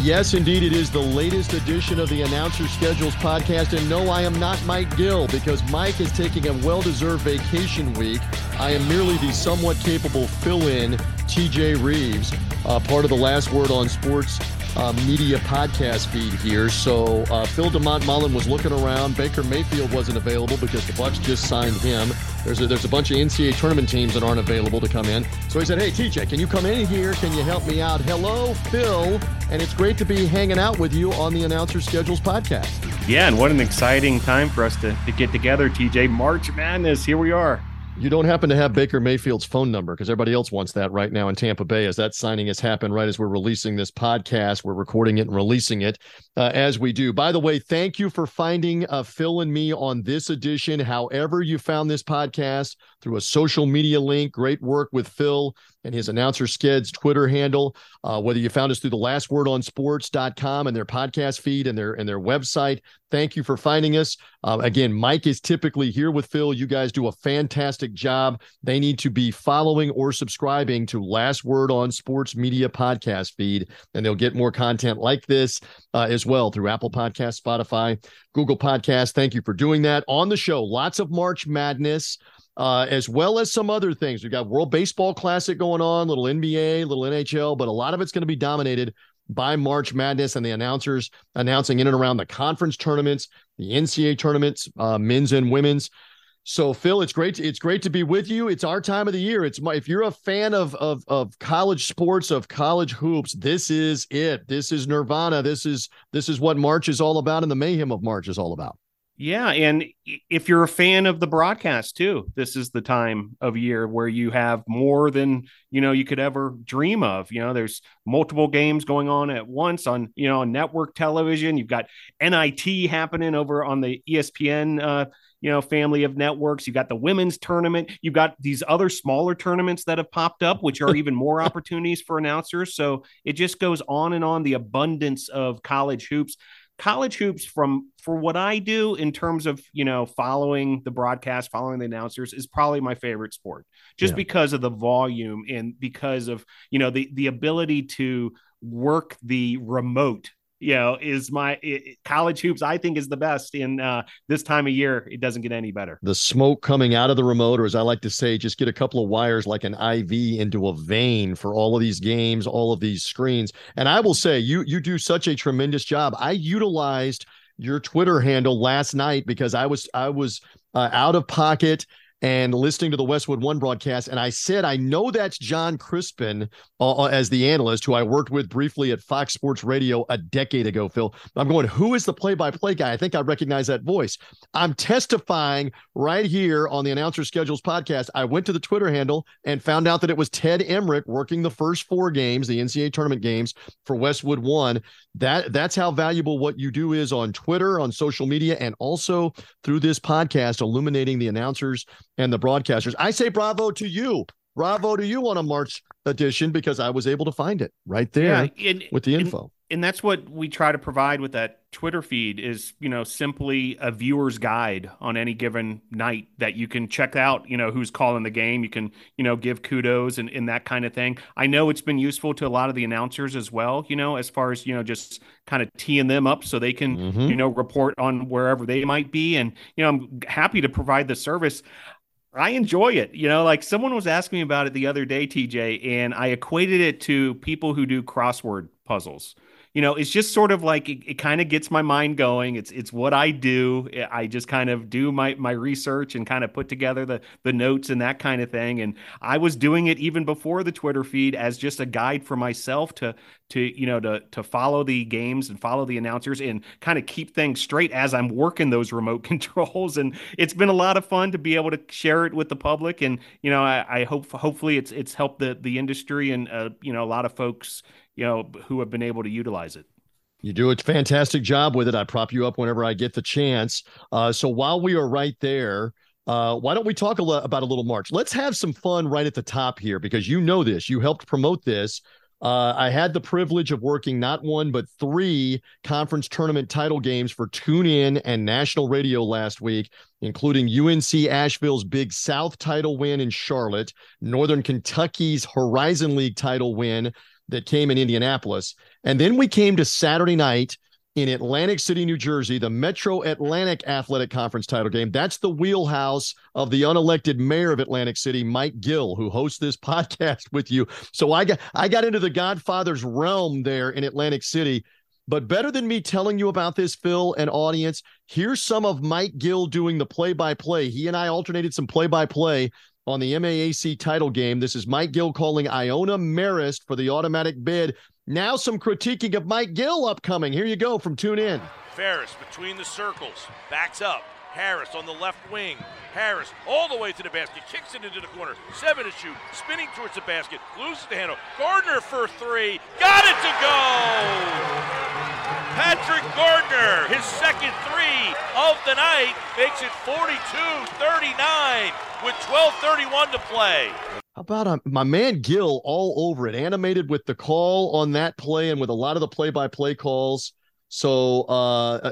Yes, indeed, it is the latest edition of the Announcer Schedules Podcast. And no, I am not Mike Gill, because Mike is taking a well-deserved vacation week. I am merely the somewhat capable fill-in T.J. Rives, part of the Last Word on Sports Media podcast feed here. So Phil de Montmollin was looking around. Baker Mayfield wasn't available because the Bucks just signed him. There's a bunch of NCAA tournament teams that aren't available to come in. So he said, hey, TJ, can you come in here? Can you help me out? Hello, Phil. And it's great to be hanging out with you on the Announcer Schedules podcast. Yeah, and what an exciting time for us to get together, TJ. March Madness, here we are. You don't happen to have Baker Mayfield's phone number, because everybody else wants that right now in Tampa Bay, as that signing has happened right as we're releasing this podcast. We're recording it and releasing it as we do. By the way, thank you for finding Phil and me on this edition. However you found this podcast, through a social media link, great work with Phil and his Announcer Skeds Twitter handle. Whether you found us through the lastwordonsports.com and their podcast feed and their website, thank you for finding us. Again, Mike is typically here with Phil. You guys do a fantastic job. They need to be following or subscribing to Last Word on Sports Media podcast feed, and they'll get more content like this as well through Apple Podcasts, Spotify, Google Podcasts. Thank you for doing that. On the show, lots of March Madness, as well as some other things. We've got World Baseball Classic going on, little NBA, little NHL, but a lot of it's going to be dominated by March Madness and the announcers announcing in and around the conference tournaments, the NCAA tournaments, men's and women's. So, Phil, it's great to be with you. It's our time of the year. If you're a fan of college sports, of college hoops, this is it. This is nirvana. This is what March is all about, and the mayhem of March is all about. Yeah, and if you're a fan of the broadcast too, this is the time of year where you have more than, you could ever dream of. There's multiple games going on at once on, on network television. You've got NIT happening over on the ESPN, family of networks. You've got the women's tournament. You've got these other smaller tournaments that have popped up, which are even more opportunities for announcers. So it just goes on and on, the abundance of college hoops. College hoops, for what I do in terms of, following the broadcast, following the announcers, is probably my favorite sport, just because of the volume and because of, the ability to work the remote, is college hoops, I think, is the best in this time of year. It doesn't get any better. The smoke coming out of the remote, or as I like to say, just get a couple of wires like an IV into a vein for all of these games, all of these screens. And I will say you do such a tremendous job. I utilized your Twitter handle last night because I was out of pocket and listening to the Westwood One broadcast. And I said, I know that's John Crispin as the analyst who I worked with briefly at Fox Sports Radio a decade ago, Phil. I'm going, who is the play-by-play guy? I think I recognize that voice. I'm testifying right here on the Announcer Schedules podcast. I went to the Twitter handle and found out that it was Ted Emmerich working the first four games, the NCAA tournament games for Westwood One. That's how valuable what you do is on Twitter, on social media, and also through this podcast, illuminating the announcers and the broadcasters. I say bravo to you. Bravo to you on a March edition, because I was able to find it right there with the info. And that's what we try to provide with that Twitter feed is, simply a viewer's guide on any given night that you can check out, who's calling the game. You can, give kudos and that kind of thing. I know it's been useful to a lot of the announcers as well, as far as, just kind of teeing them up so they can, report on wherever they might be. And, I'm happy to provide the service. I enjoy it. Like someone was asking me about it the other day, TJ, and I equated it to people who do crossword puzzles. It's just sort of like it kind of gets my mind going. It's what I do. I just kind of do my research and kind of put together the notes and that kind of thing. And I was doing it even before the Twitter feed as just a guide for myself to follow the games and follow the announcers and kind of keep things straight as I'm working those remote controls. And it's been a lot of fun to be able to share it with the public. And I hopefully it's helped the industry and a lot of folks, who have been able to utilize it. You do a fantastic job with it. I prop you up whenever I get the chance. So while we are right there, why don't we talk about a little March? Let's have some fun right at the top here, because this. You helped promote this. I had the privilege of working not one, but three conference tournament title games for TuneIn and national radio last week, including UNC Asheville's Big South title win in Charlotte, Northern Kentucky's Horizon League title win, that came in Indianapolis. And then we came to Saturday night in Atlantic City, New Jersey, the Metro Atlantic Athletic Conference title game. That's the wheelhouse of the unelected mayor of Atlantic City, Mike Gill, who hosts this podcast with you. So I got into the Godfather's realm there in Atlantic City. But better than me telling you about this, Phil and audience, here's some of Mike Gill doing the play-by-play. He and I alternated some play-by-play on the MAAC title game. This is Mike Gill calling Iona Marist for the automatic bid. Now some critiquing of Mike Gill upcoming. Here you go from Tune In. Ferris between the circles, backs up. Harris on the left wing. Harris all the way to the basket, kicks it into the corner. 7 to shoot, spinning towards the basket, loses the handle. Gardner for 3, got it to go! Patrick Gardner, his second 3 of the night, makes it 42-39 with 12:31 to play. How about my man Gill all over it, animated with the call on that play and with a lot of the play-by-play calls. So,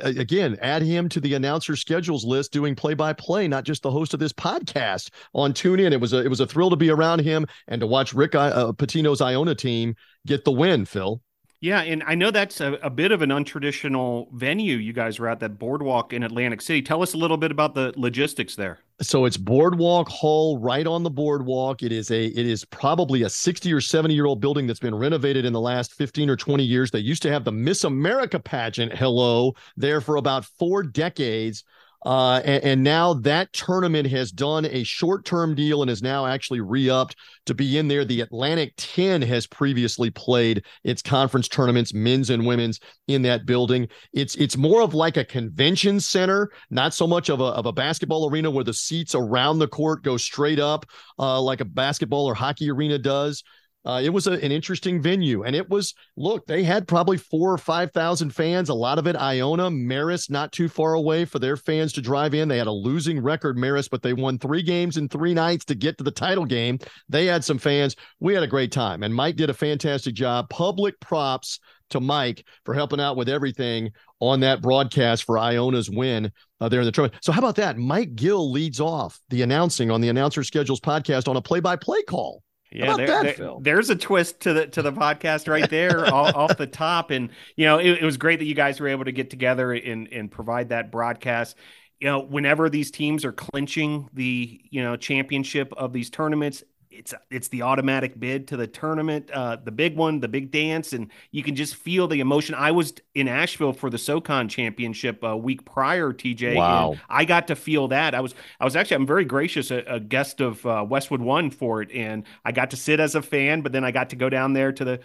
again, add him to the announcer schedules list doing play-by-play, not just the host of this podcast on TuneIn. It was a thrill to be around him and to watch Rick Pitino's Iona team get the win, Phil. Yeah, and I know that's a bit of an untraditional venue. You guys were at that boardwalk in Atlantic City. Tell us a little bit about the logistics there. So it's Boardwalk Hall, right on the boardwalk. It is probably a 60 or 70-year-old building that's been renovated in the last 15 or 20 years. They used to have the Miss America pageant, hello, there for about 4 decades. And now that tournament has done a short-term deal and is now actually re-upped to be in there. The Atlantic 10 has previously played its conference tournaments, men's and women's, in that building. It's more of like a convention center, not so much of a basketball arena where the seats around the court go straight up like a basketball or hockey arena does. It was an interesting venue, and it was, look, they had probably 4,000 or 5,000 fans, a lot of it Iona, Marist not too far away for their fans to drive in. They had a losing record, Marist, but they won 3 games in 3 nights to get to the title game. They had some fans. We had a great time, and Mike did a fantastic job. Public props to Mike for helping out with everything on that broadcast for Iona's win there in the tournament. So how about that? Mike Gill leads off the announcing on the Announcer Schedules podcast on a play-by-play call. Yeah, there's a twist to the podcast right there off the top. And, you know, it was great that you guys were able to get together and provide that broadcast. You know, whenever these teams are clinching the, you know, championship of these tournaments, it's the automatic bid to the tournament, the big one, the big dance, and you can just feel the emotion. I was in Asheville for the SoCon Championship a week prior, TJ. Wow. And I got to feel that. I was actually, I'm very gracious, a guest of Westwood One for it, and I got to sit as a fan, but then I got to go down there to the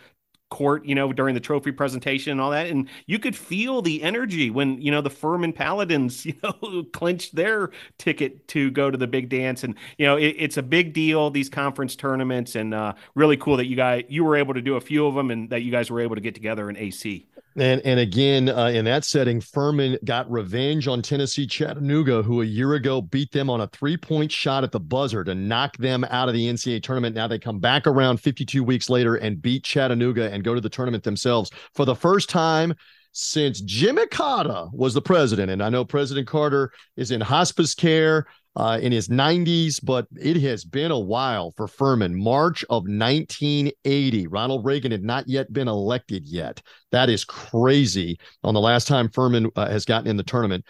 court, you know, during the trophy presentation and all that, and you could feel the energy when, you know, the Furman Paladins, you know, clinched their ticket to go to the big dance. And, you know, it's a big deal, these conference tournaments, and really cool that you were able to do a few of them and that you guys were able to get together in AC. And again, in that setting, Furman got revenge on Tennessee Chattanooga, who a year ago beat them on a 3-point shot at the buzzer to knock them out of the NCAA tournament. Now they come back around 52 weeks later and beat Chattanooga and go to the tournament themselves for the first time since Jimmy Carter was the president. And I know President Carter is in hospice care in his 90s, but it has been a while for Furman. March of 1980. Ronald Reagan had not yet been elected yet. That is crazy on the last time Furman has gotten in the tournament.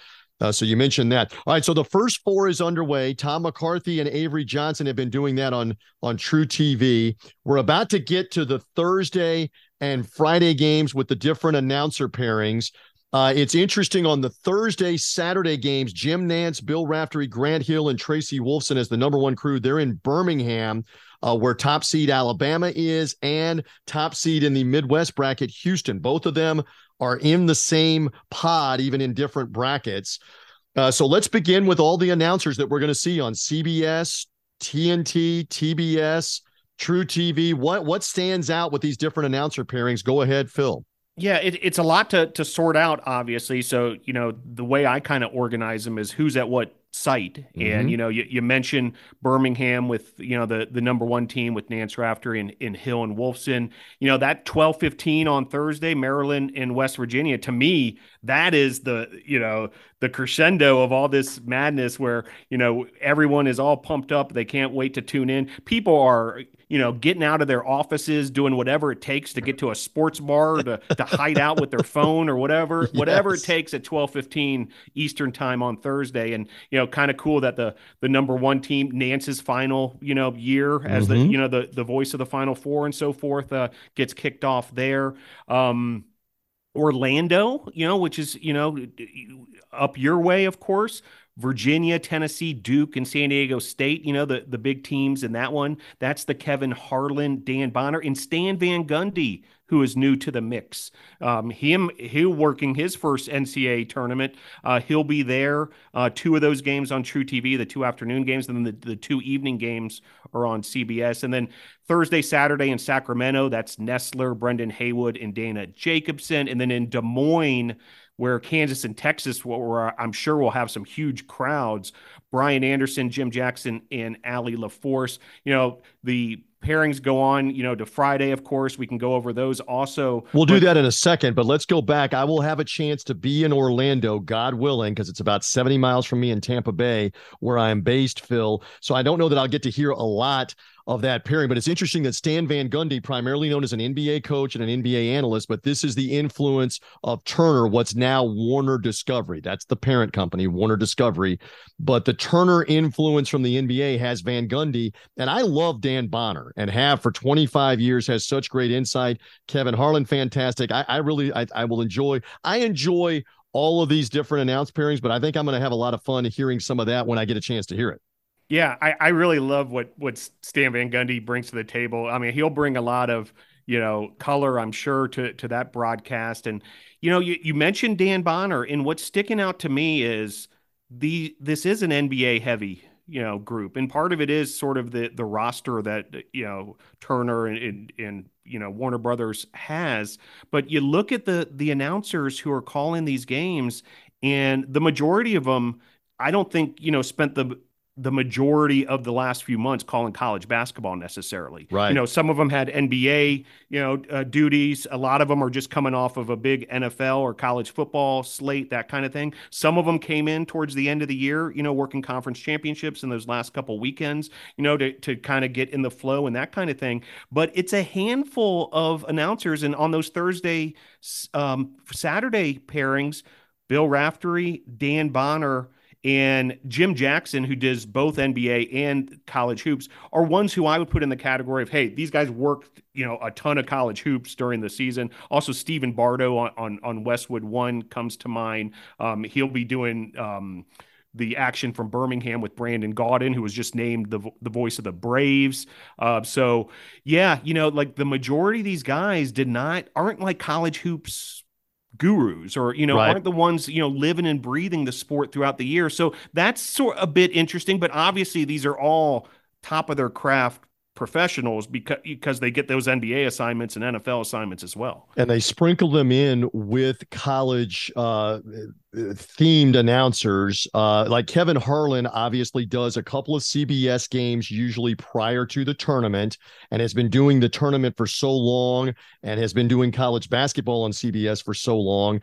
So you mentioned that. All right, so the first 4 is underway. Tom McCarthy and Avery Johnson have been doing that on True TV. We're about to get to the Thursday and Friday games with the different announcer pairings. It's interesting on the Thursday, Saturday games, Jim Nance, Bill Raftery, Grant Hill, and Tracy Wolfson as the #1 crew. They're in Birmingham, where top seed Alabama is, and top seed in the Midwest bracket, Houston. Both of them are in the same pod, even in different brackets. So let's begin with all the announcers that we're going to see on CBS, TNT, TBS, True TV. What stands out with these different announcer pairings? Go ahead, Phil. Yeah, it's a lot to sort out, obviously. So, you know, the way I kind of organize them is who's at what site. Mm-hmm. And, you know, you mentioned Birmingham with, you know, the #1 team with Nance, Raftery, and Hill and Wolfson. You know, that 12:15 on Thursday, Maryland and West Virginia, to me, that is the, you know, the crescendo of all this madness where, you know, everyone is all pumped up. They can't wait to tune in. People are – you know, getting out of their offices, doing whatever it takes to get to a sports bar, to hide out with their phone or whatever, whatever it takes at 12:15 Eastern time on Thursday. And, you know, kind of cool that the number one team, Nance's final, you know, year as the, you know, the voice of the Final Four and so forth, gets kicked off there. Orlando, you know, which is, you know, up your way, of course, Virginia, Tennessee, Duke, and San Diego State, you know, the big teams in that one. That's the Kevin Harlan, Dan Bonner, and Stan Van Gundy, who is new to the mix. He'll working his first NCAA tournament. He'll be there. Two of those games on True TV, the two afternoon games, and then the two evening games are on CBS. And then Thursday, Saturday in Sacramento, that's Nestler, Brendan Haywood, and Dana Jacobson. And then in Des Moines, where Kansas and Texas, where I'm sure we'll have some huge crowds, Brian Anderson, Jim Jackson, and Allie LaForce. You know, the pairings go on, you know, to Friday, of course. We can go over those also. We'll do that in a second, but let's go back. I will have a chance to be in Orlando, God willing, because it's about 70 miles from me in Tampa Bay, where I'm based, Phil. So I don't know that I'll get to hear a lot of that pairing, but it's interesting that Stan Van Gundy, primarily known as an NBA coach and an NBA analyst, but this is the influence of Turner, what's now Warner Discovery. That's the parent company, Warner Discovery. But the Turner influence from the NBA has Van Gundy, and I love Dan Bonner and have for 25 years, has such great insight. Kevin Harlan, fantastic. I really will enjoy. I enjoy all of these different announced pairings, but I think I'm going to have a lot of fun hearing some of that when I get a chance to hear it. Yeah, I really love what Stan Van Gundy brings to the table. I mean, he'll bring a lot of, you know, color, I'm sure, to that broadcast. And, you know, you mentioned Dan Bonner, and what's sticking out to me is this is an NBA heavy, you know, group. And part of it is sort of the roster that, you know, Turner and you know, Warner Brothers has. But you look at the announcers who are calling these games, and the majority of them, I don't think, you know, spent the majority of the last few months calling college basketball necessarily. Right. You know, some of them had NBA, you know, duties. A lot of them are just coming off of a big NFL or college football slate, that kind of thing. Some of them came in towards the end of the year, you know, working conference championships in those last couple weekends, you know, to kind of get in the flow and that kind of thing. But it's a handful of announcers. And on those Thursday, Saturday pairings, Bill Raftery, Dan Bonner, and Jim Jackson, who does both NBA and college hoops, are ones who I would put in the category of, hey, these guys worked, you know, a ton of college hoops during the season. Also, Stephen Bardo on Westwood One comes to mind. He'll be doing the action from Birmingham with Brandon Gaudin, who was just named the voice of the Braves. So, yeah, you know, like the majority of these guys aren't like college hoops gurus or, you know, right, aren't the ones, you know, living and breathing the sport throughout the year. So that's sort of a bit interesting, but obviously these are all top of their craft professionals because they get those NBA assignments and NFL assignments as well. And they sprinkle them in with college themed announcers like Kevin Harlan obviously does a couple of CBS games usually prior to the tournament and has been doing the tournament for so long and has been doing college basketball on CBS for so long,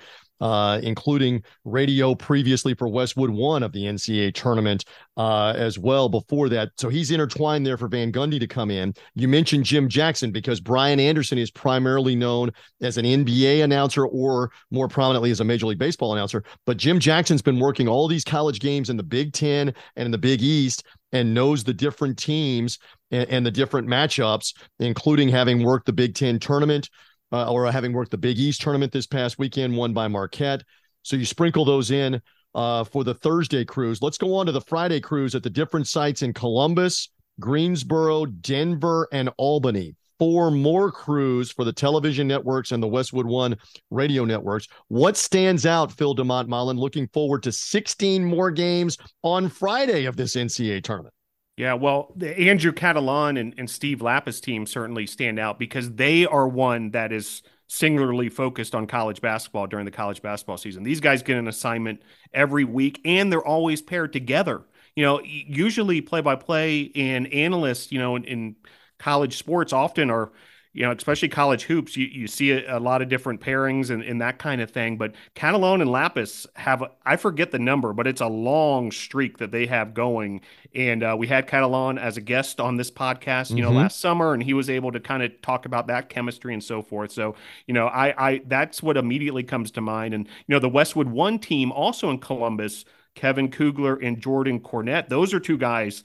including radio previously for Westwood One of the NCAA tournament as well before that. So he's intertwined there for Van Gundy to come in. You mentioned Jim Jackson because Brian Anderson is primarily known as an NBA announcer or more prominently as a Major League Baseball announcer. But Jim Jackson's been working all these college games in the Big Ten and in the Big East and knows the different teams and the different matchups, including having worked the Big Ten tournament, or having worked the Big East tournament this past weekend, won by Marquette. So you sprinkle those in for the Thursday cruise. Let's go on to the Friday cruise at the different sites in Columbus, Greensboro, Denver, and Albany. Four more crews for the television networks and the Westwood One radio networks. What stands out, Phil de Montmollin, looking forward to 16 more games on Friday of this NCAA tournament? Yeah, well, the Andrew Catalon and Steve Lappa's team certainly stand out because they are one that is singularly focused on college basketball during the college basketball season. These guys get an assignment every week, and they're always paired together. You know, usually play-by-play and analysts, you know, in college sports often are, you know, especially college hoops, you see a lot of different pairings and that kind of thing. But Catalon and Lapis have, I forget the number, but it's a long streak that they have going. And we had Catalon as a guest on this podcast, you know, last summer, and he was able to kind of talk about that chemistry and so forth. So, you know, I that's what immediately comes to mind. And, you know, the Westwood One team also in Columbus, Kevin Kugler and Jordan Cornett, those are two guys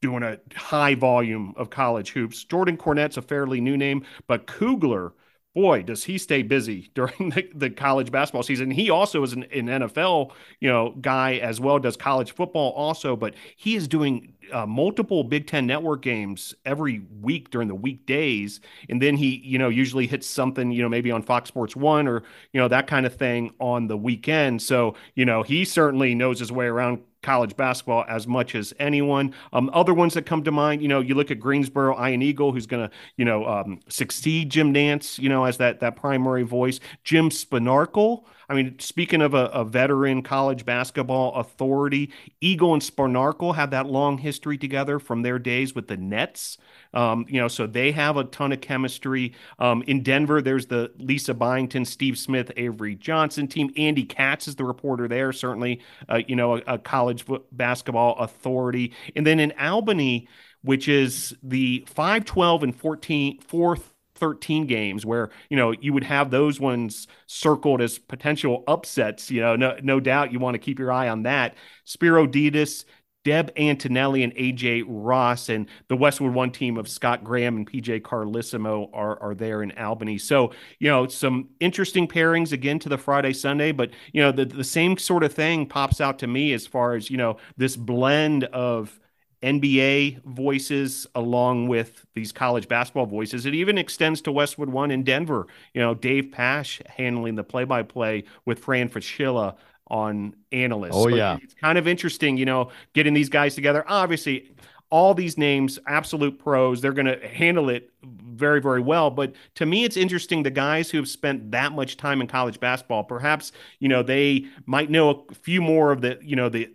doing a high volume of college hoops. Jordan Cornett's a fairly new name, but Kugler, boy, does he stay busy during the college basketball season. He also is an NFL, you know, guy as well, does college football also, but he is doing multiple Big Ten Network games every week during the weekdays. And then he, you know, usually hits something, you know, maybe on Fox Sports One or, you know, that kind of thing on the weekend. So, you know, he certainly knows his way around college basketball as much as anyone. Other ones that come to mind, you know, you look at Greensboro, Ian Eagle, who's going to, you know, succeed Jim Nance, you know, as that primary voice. Jim Spanarkel, I mean, speaking of a veteran college basketball authority, Eagle and Spanarkel have that long history together from their days with the Nets. You know, so they have a ton of chemistry. In Denver, there's the Lisa Byington, Steve Smith, Avery Johnson team. Andy Katz is the reporter there, certainly, you know, a college basketball authority. And then in Albany, which is the 5-12 and 4-13 games where, you know, you would have those ones circled as potential upsets, you know, no doubt you want to keep your eye on that. Spiro Didas, Deb Antonelli, and AJ Ross, and the Westwood One team of Scott Graham and PJ Carlissimo are there in Albany. So, you know, some interesting pairings again to the Friday, Sunday, but, you know, the same sort of thing pops out to me as far as, you know, this blend of NBA voices along with these college basketball voices. It even extends to Westwood One in Denver, you know, Dave Pasch handling the play-by-play with Fran Fraschilla on analysts. Oh, yeah. But it's kind of interesting, you know, getting these guys together. Obviously, all these names, absolute pros, they're going to handle it very, very well. But to me, it's interesting, the guys who have spent that much time in college basketball, perhaps, you know, they might know a few more of the, you know, the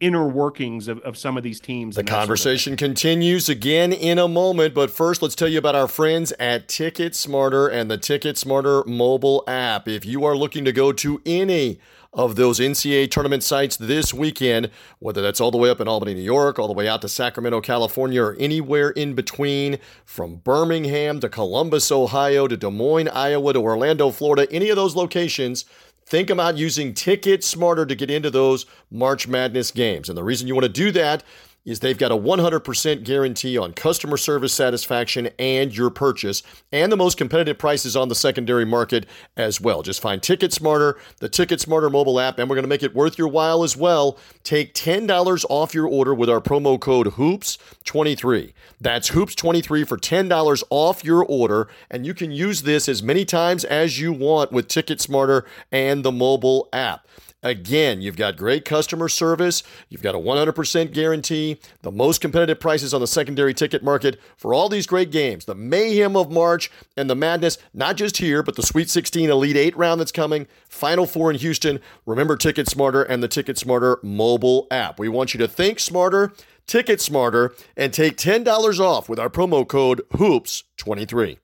inner workings of some of these teams. The conversation continues again in a moment, but first let's tell you about our friends at Ticket Smarter and the Ticket Smarter mobile app. If you are looking to go to any of those NCAA tournament sites this weekend, whether that's all the way up in Albany, New York, all the way out to Sacramento, California, or anywhere in between, from Birmingham to Columbus, Ohio, to Des Moines, Iowa, to Orlando, Florida, any of those locations, think about using Ticket Smarter to get into those March Madness games. And the reason you want to do that is they've got a 100% guarantee on customer service satisfaction and your purchase, and the most competitive prices on the secondary market as well. Just find Ticket Smarter, the Ticket Smarter mobile app, and we're going to make it worth your while as well. Take $10 off your order with our promo code HOOPS23. That's HOOPS23 for $10 off your order, and you can use this as many times as you want with Ticket Smarter and the mobile app. Again, you've got great customer service, you've got a 100% guarantee, the most competitive prices on the secondary ticket market for all these great games, the mayhem of March and the madness, not just here, but the Sweet 16 Elite 8 round that's coming, Final Four in Houston. Remember Ticket Smarter and the Ticket Smarter mobile app. We want you to think smarter, ticket smarter, and take $10 off with our promo code HOOPS23.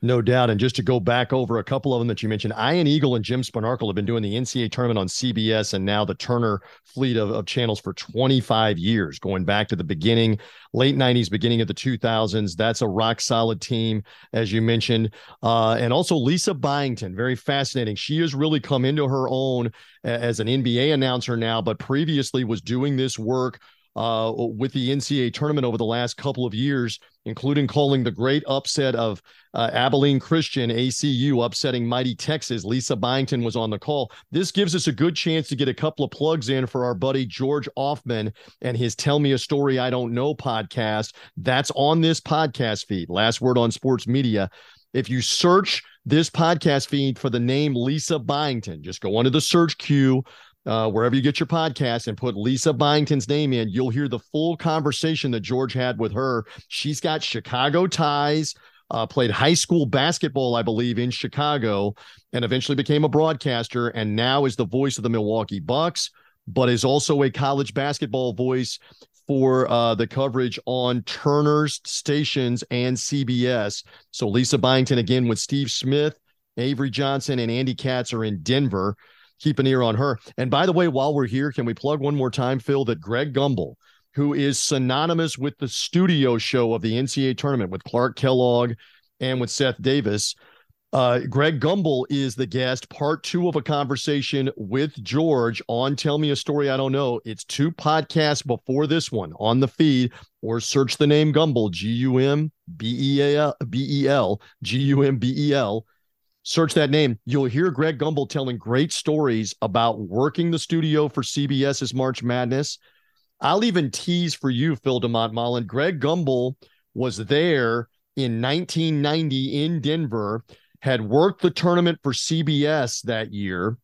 No doubt. And just to go back over a couple of them that you mentioned, Ian Eagle and Jim Spanarkel have been doing the NCAA tournament on CBS and now the Turner fleet of channels for 25 years, going back to the beginning, late 90s, beginning of the 2000s. That's a rock solid team, as you mentioned. And also Lisa Byington, very fascinating. She has really come into her own as an NBA announcer now, but previously was doing this work with the NCAA tournament over the last couple of years, including calling the great upset of Abilene Christian, ACU, upsetting Mighty Texas. Lisa Byington was on the call. This gives us a good chance to get a couple of plugs in for our buddy George Offman and his Tell Me a Story I Don't Know podcast. That's on this podcast feed, Last Word on Sports Media. If you search this podcast feed for the name Lisa Byington, just go under the search queue, wherever you get your podcast, and put Lisa Byington's name in, you'll hear the full conversation that George had with her. She's got Chicago ties, played high school basketball, I believe, in Chicago, and eventually became a broadcaster, and now is the voice of the Milwaukee Bucks, but is also a college basketball voice for the coverage on Turner's stations and CBS. So Lisa Byington again with Steve Smith, Avery Johnson, and Andy Katz are in Denver. Keep an ear on her. And by the way, while we're here, can we plug one more time, Phil, that Greg Gumbel, who is synonymous with the studio show of the NCAA tournament with Clark Kellogg and with Seth Davis, Greg Gumbel is the guest, part two of a conversation with George on Tell Me a Story I Don't Know. It's two podcasts before this one on the feed, or search the name Gumbel, G-U-M-B-E-L, G-U-M-B-E-L. Search that name. You'll hear Greg Gumbel telling great stories about working the studio for CBS's March Madness. I'll even tease for you, Phil de Montmollin. Greg Gumbel was there in 1990 in Denver, had worked the tournament for CBS that year.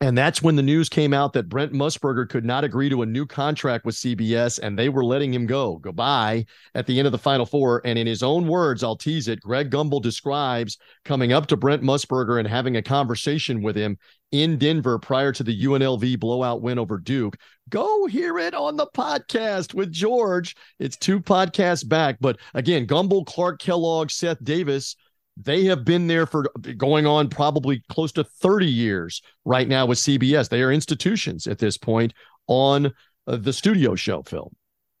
And that's when the news came out that Brent Musburger could not agree to a new contract with CBS, and they were letting him go. Goodbye at the end of the Final Four. And in his own words, I'll tease it, Greg Gumbel describes coming up to Brent Musburger and having a conversation with him in Denver prior to the UNLV blowout win over Duke. Go hear it on the podcast with George. It's two podcasts back. But again, Gumbel, Clark Kellogg, Seth Davis, they have been there for going on probably close to 30 years right now with CBS. They are institutions at this point on the studio show, Phil.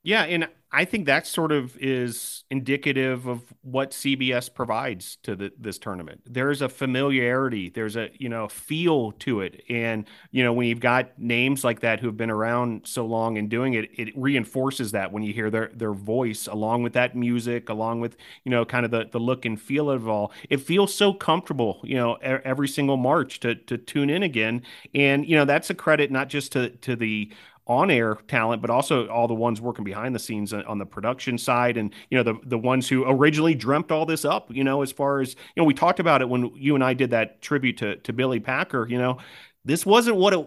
Yeah, and I think that sort of is indicative of what CBS provides to this tournament. There's a familiarity, there's a, you know, feel to it. And, you know, when you've got names like that who have been around so long and doing it, it reinforces that when you hear their voice along with that music, along with, you know, kind of the look and feel of it all. It feels so comfortable, you know, every single March to tune in again. And, you know, that's a credit not just to the on-air talent, but also all the ones working behind the scenes on the production side, and you know the ones who originally dreamt all this up. You know, as far as, you know, we talked about it when you and I did that tribute to Billy Packer. You know, this wasn't what it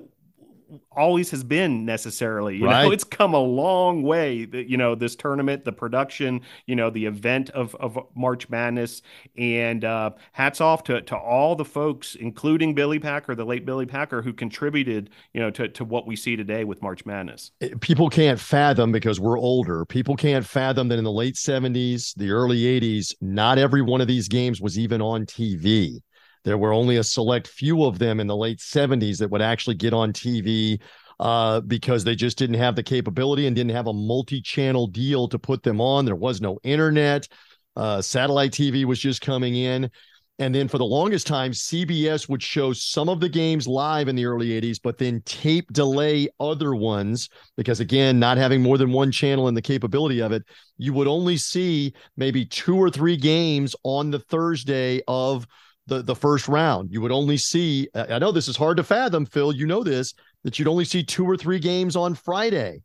always has been necessarily. You right. know, it's come a long way. You know, this tournament, the production, you know, the event of March Madness, and hats off to all the folks, including Billy Packer, the late Billy Packer, who contributed, you know, to what we see today with March Madness. People can't fathom, because we're older, people can't fathom that in the late 70s, the early 80s, not every one of these games was even on TV. There were only a select few of them in the late 70s that would actually get on TV because they just didn't have the capability and didn't have a multi-channel deal to put them on. There was no internet. Satellite TV was just coming in. And then for the longest time, CBS would show some of the games live in the early 80s, but then tape delay other ones because, again, not having more than one channel and the capability of it, you would only see maybe two or three games on the Thursday of the first round. You would only see, I know this is hard to fathom, Phil, you know this, that you'd only see two or three games on Friday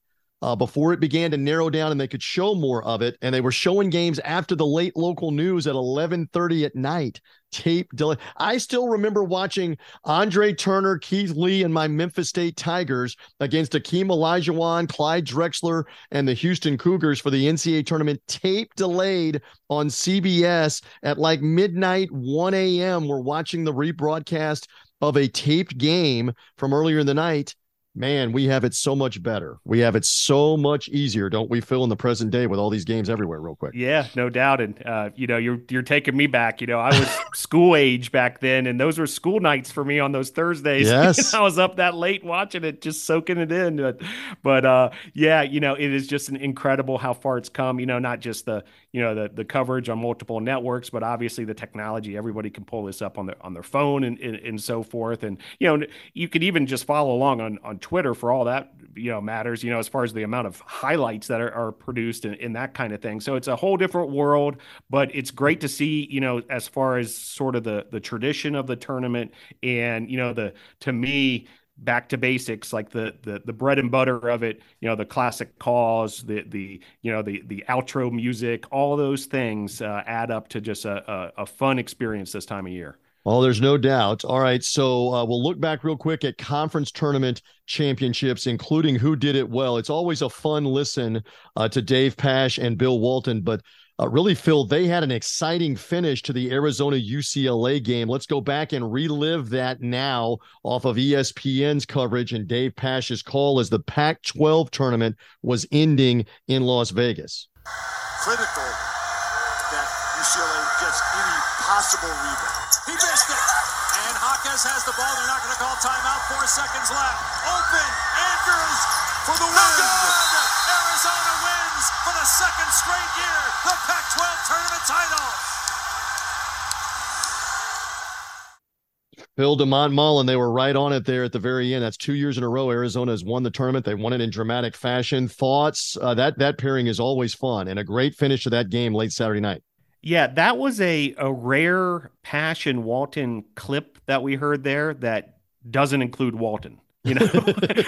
before it began to narrow down and they could show more of it. And they were showing games after the late local news at 11:30 at night. Tape delay. I still remember watching Andre Turner, Keith Lee, and my Memphis State Tigers against Akeem Olajuwon, Clyde Drexler, and the Houston Cougars for the NCAA tournament, tape delayed on CBS at like midnight, 1 a.m. We're watching the rebroadcast of a taped game from earlier in the night. Man, we have it so much better. We have it so much easier, don't we, Phil, in the present day with all these games everywhere, real quick? Yeah, no doubt. And, you know, you're taking me back. You know, I was school age back then, and those were school nights for me on those Thursdays. Yes. I was up that late watching it, just soaking it in. But yeah, you know, it is just an incredible how far it's come, you know, not just the, you know, the coverage on multiple networks, but obviously the technology. Everybody can pull this up on their phone and so forth. And, you know, you could even just follow along on Twitter for all that, you know, matters, you know, as far as the amount of highlights that are produced and that kind of thing. So it's a whole different world, but it's great to see, you know, as far as sort of the tradition of the tournament and, you know, to me, back to basics, like the bread and butter of it, you know, the classic calls, the you know, the outro music, all those things add up to just a fun experience this time of year. Oh, there's no doubt. All right. So we'll look back real quick at conference tournament championships, including who did it well. It's always a fun listen to Dave Pasch and Bill Walton, but Really, Phil, they had an exciting finish to the Arizona-UCLA game. Let's go back and relive that now off of ESPN's coverage and Dave Pasch's call as the Pac-12 tournament was ending in Las Vegas. Critical that UCLA gets any possible rebound. He missed it, and Hawkes has the ball. They're not going to call timeout. 4 seconds left. Open, Andrews for the win. Arizona wins for the second straight year, the Pac-12 tournament title. Phil de Montmollin, they were right on it there at the very end. That's 2 years in a row Arizona has won the tournament. They won it in dramatic fashion. Thoughts? That pairing is always fun, and a great finish to that game late Saturday night. Yeah, that was a rare Pasch and Walton clip that we heard there that doesn't include Walton. You know,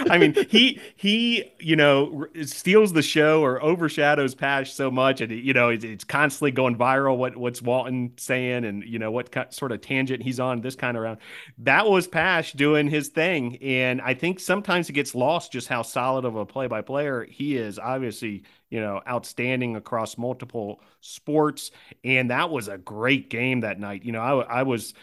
I mean, he, you know, steals the show or overshadows Pasch so much. And, you know, it's constantly going viral. What's Walton saying and, you know, what sort of tangent he's on this kind of round. That was Pasch doing his thing. And I think sometimes it gets lost just how solid of a play-by-player he is. Obviously, you know, outstanding across multiple sports. And that was a great game that night. You know, I was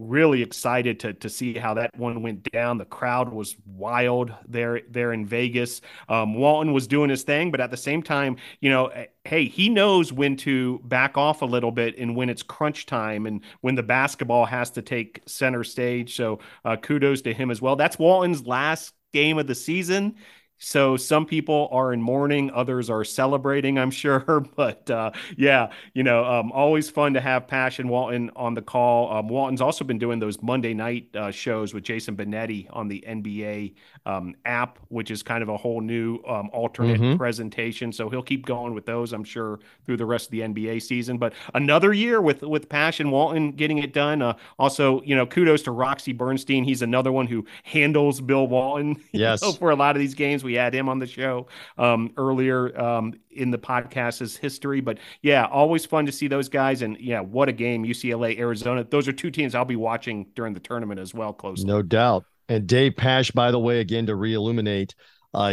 really excited to see how that one went down. The crowd was wild there in Vegas. Walton was doing his thing, but at the same time, you know, hey, he knows when to back off a little bit and when it's crunch time and when the basketball has to take center stage. So kudos to him as well. That's Walton's last game of the season. So some people are in mourning, others are celebrating, I'm sure. But yeah, you know, always fun to have Pasch and Walton on the call. Walton's also been doing those Monday night shows with Jason Benetti on the NBA app, which is kind of a whole new alternate presentation. So he'll keep going with those, I'm sure, through the rest of the NBA season. But another year with Pasch and Walton getting it done. Also, you know, kudos to Roxy Bernstein. He's another one who handles Bill Walton. Yes, for a lot of these games. We had him on the show earlier in the podcast's history. But, yeah, always fun to see those guys. And, yeah, what a game, UCLA, Arizona. Those are two teams I'll be watching during the tournament as well closely. No doubt. And Dave Pasch, by the way, again, to re-illuminate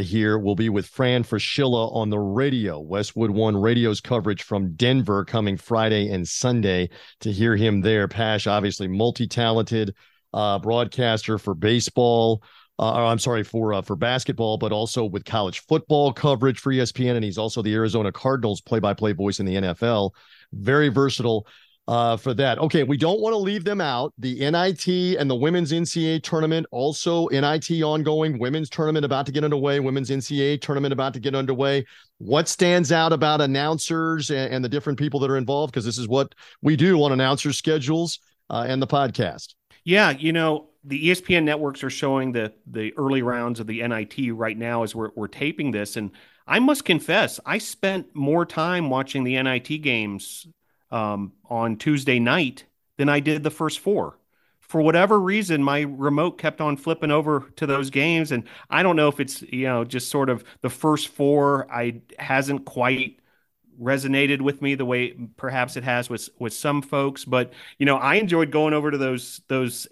here, will be with Fran Fraschilla on the radio. Westwood One Radio's coverage from Denver coming Friday and Sunday to hear him there. Pasch, obviously multi-talented broadcaster for baseball. For basketball, but also with college football coverage for ESPN. And he's also the Arizona Cardinals play-by-play voice in the NFL. Very versatile for that. Okay, we don't want to leave them out. The NIT and the women's NCAA tournament, also NIT ongoing, women's tournament about to get underway, women's NCAA tournament about to get underway. What stands out about announcers and the different people that are involved? Because this is what we do on Announcer Schedules and the podcast. Yeah, you know, the ESPN networks are showing the early rounds of the NIT right now as we're taping this. And I must confess, I spent more time watching the NIT games on Tuesday night than I did the first four. For whatever reason, my remote kept on flipping over to those games. And I don't know if it's, you know, just sort of the first four hasn't quite resonated with me the way perhaps it has with some folks, but you know, I enjoyed going over to those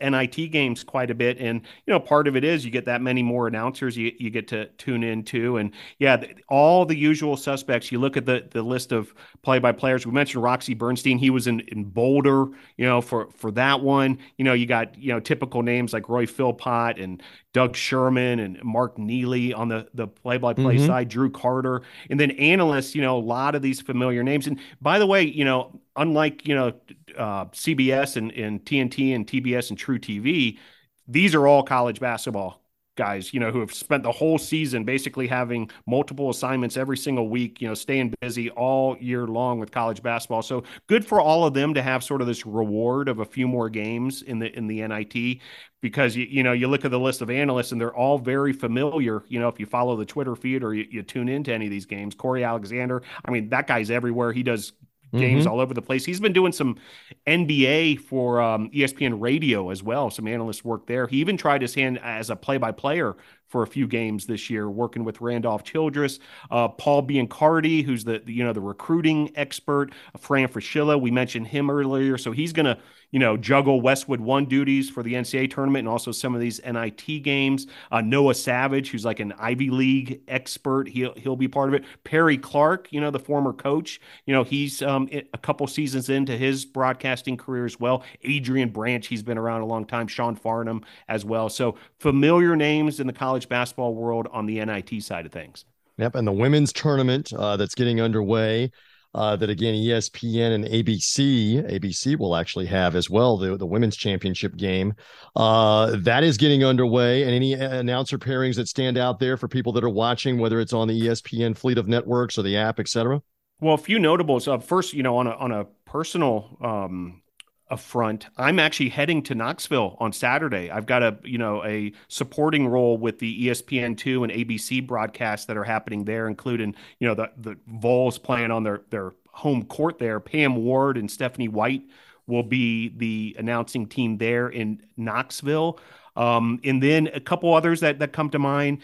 NIT games quite a bit. And you know, part of it is you get that many more announcers you get to tune into. And yeah, all the usual suspects. You look at the list of play-by-players. We mentioned Roxy Bernstein. He was in Boulder, you know, for that one. You know, you got, you know, typical names like Roy Philpott and Doug Sherman and Mark Neely on the play-by-play side, Drew Carter. And then analysts, you know, a lot of these familiar names. And by the way, you know, unlike, you know, CBS and TNT and TBS and True TV, these are all college basketball guys, you know, who have spent the whole season basically having multiple assignments every single week, you know, staying busy all year long with college basketball. So good for all of them to have sort of this reward of a few more games in the NIT, because, you know, you look at the list of analysts and they're all very familiar. You know, if you follow the Twitter feed or you tune into any of these games, Corey Alexander, I mean, that guy's everywhere. He does games all over the place. He's been doing some NBA for ESPN Radio as well, some analyst work there. He even tried his hand as a play-by-player for a few games this year, working with Randolph Childress, Paul Biancardi, who's the recruiting expert, Fran Fraschilla. We mentioned him earlier. So he's going to, juggle Westwood One duties for the NCAA tournament and also some of these NIT games. Noah Savage, who's like an Ivy League expert. He'll be part of it. Perry Clark, the former coach, he's a couple seasons into his broadcasting career as well. Adrian Branch, he's been around a long time. Sean Farnham as well. So familiar names in the college basketball world on the NIT side of things. Yep. And the women's tournament that's getting underway, that again, ESPN and ABC will actually have as well, the women's championship game. That is getting underway. And any announcer pairings that stand out there for people that are watching, whether it's on the ESPN fleet of networks or the app, et cetera? Well, a few notables. First, on a personal front, I'm actually heading to Knoxville on Saturday. I've got a supporting role with the ESPN2 and ABC broadcasts that are happening there, including, the Vols playing on their home court there. Pam Ward and Stephanie White will be the announcing team there in Knoxville. And then a couple others that come to mind.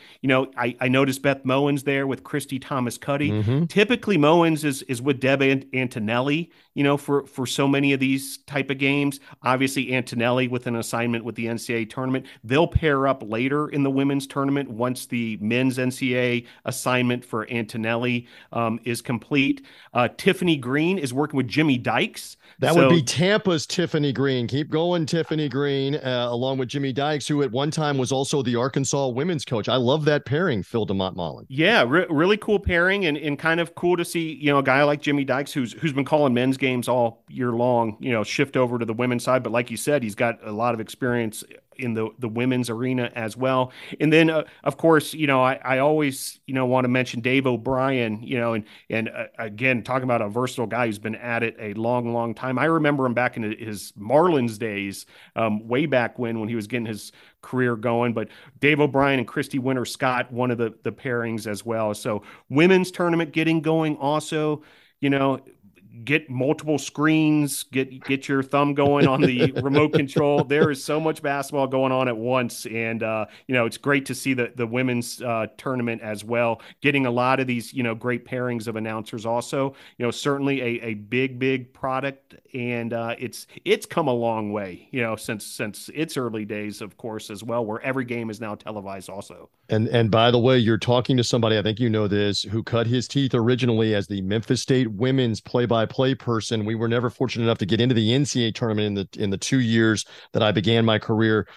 I noticed Beth Mowins there with Christy Thomas Cuddy. Mm-hmm. Typically Mowins is with Deb Antonelli, for so many of these type of games. Obviously Antonelli with an assignment with the NCAA tournament. They'll pair up later in the women's tournament once the men's NCAA assignment for Antonelli is complete. Tiffany Green is working with Jimmy Dykes. That would be Tampa's Tiffany Green. Keep going, Tiffany Green, along with Jimmy Dykes, who at one time was also the Arkansas women's coach. I love that pairing, Phil de Montmollin. Yeah, really cool pairing, and kind of cool to see, a guy like Jimmy Dykes, who's been calling men's games all year long, shift over to the women's side. But like you said, he's got a lot of experience in the women's arena as well. And then, of course, I always, want to mention Dave O'Brien, and again, talking about a versatile guy who's been at it a long, long time. I remember him back in his Marlins days, way back when he was getting his career going, but Dave O'Brien and Christy Winter Scott, one of the pairings as well. So women's tournament getting going also, get multiple screens, get your thumb going on the remote control. There is so much basketball going on at once. And, it's great to see the women's tournament as well, getting a lot of these, great pairings of announcers also, certainly a big, big product. And it's come a long way, since its early days, of course, as well, where every game is now televised also. And by the way, you're talking to somebody, I think this, who cut his teeth originally as the Memphis State women's play-by-play person. We were never fortunate enough to get into the NCAA tournament in the 2 years that I began my career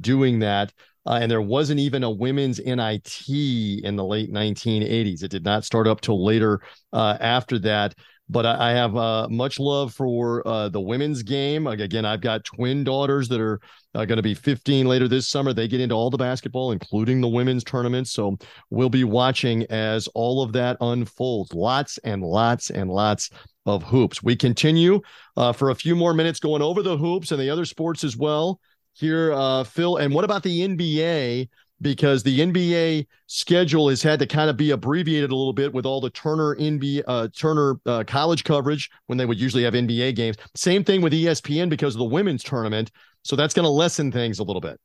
doing that. And there wasn't even a women's NIT in the late 1980s. It did not start up till later after that. But I have much love for the women's game. Again, I've got twin daughters that are going to be 15 later this summer. They get into all the basketball, including the women's tournament. So we'll be watching as all of that unfolds. Lots and lots and lots of hoops. We continue for a few more minutes going over the hoops and the other sports as well here, Phil. And what about the NBA? Because the NBA schedule has had to kind of be abbreviated a little bit with all the Turner college coverage when they would usually have NBA games. Same thing with ESPN because of the women's tournament. So that's going to lessen things a little bit.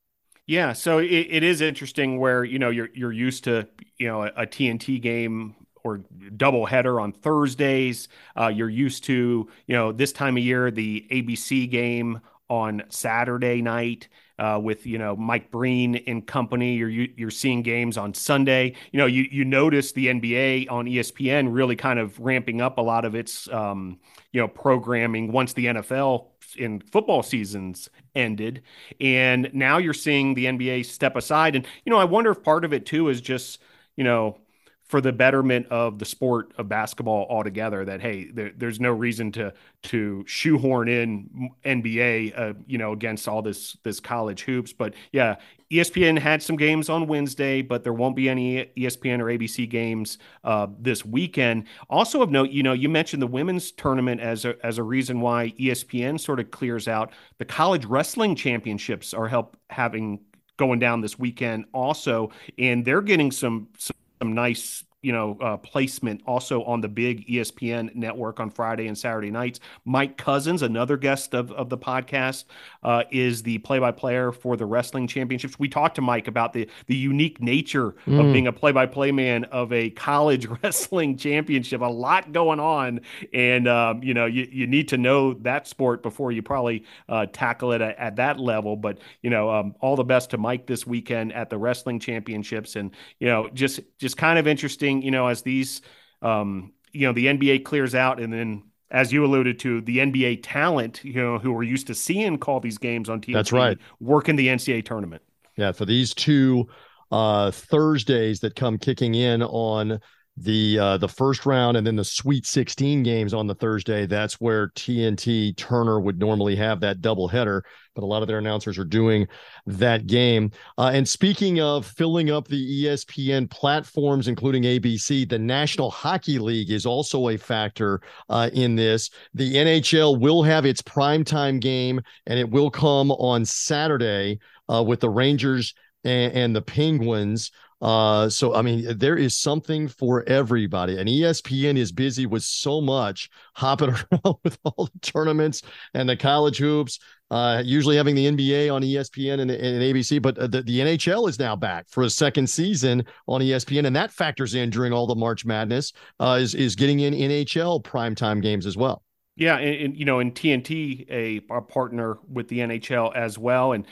Yeah. So it is interesting where, you're used to, a TNT game or double header on Thursdays. You're used to, this time of year, the ABC game on Saturday night. With Mike Breen and company, you're seeing games on Sunday. You notice the NBA on ESPN really kind of ramping up a lot of its programming once the NFL in football seasons ended, and now you're seeing the NBA step aside. And I wonder if part of it too is just for the betterment of the sport of basketball altogether, that, hey, there's no reason to shoehorn in NBA, against all this college hoops. But yeah, ESPN had some games on Wednesday, but there won't be any ESPN or ABC games this weekend. Also of note, you mentioned the women's tournament as a reason why ESPN sort of clears out. The college wrestling championships are having going down this weekend also, and they're getting some nice placement also on the big ESPN network on Friday and Saturday nights. Mike Cousins, another guest of the podcast, is the play-by-player for the wrestling championships. We talked to Mike about the unique nature of being a play-by-play man of a college wrestling championship. A lot going on, and you need to know that sport before you probably tackle it at that level. But all the best to Mike this weekend at the wrestling championships, and just kind of interesting. As these, the NBA clears out, and then, as you alluded to, the NBA talent, who we're used to seeing call these games on TV. That's right. Work in the NCAA tournament. Yeah, for these two Thursdays that come kicking in on the first round, and then the Sweet 16 games on the Thursday. That's where TNT Turner would normally have that doubleheader, but a lot of their announcers are doing that game. And speaking of filling up the ESPN platforms, including ABC, the National Hockey League is also a factor in this. The NHL will have its primetime game, and it will come on Saturday with the Rangers and the Penguins. So, I mean, there is something for everybody, and ESPN is busy with so much, hopping around with all the tournaments and the college hoops, usually having the NBA on ESPN and ABC, but the NHL is now back for a second season on ESPN, and that factors in during all the March Madness, is getting in NHL primetime games as well. Yeah, and and TNT, a partner with the NHL as well, and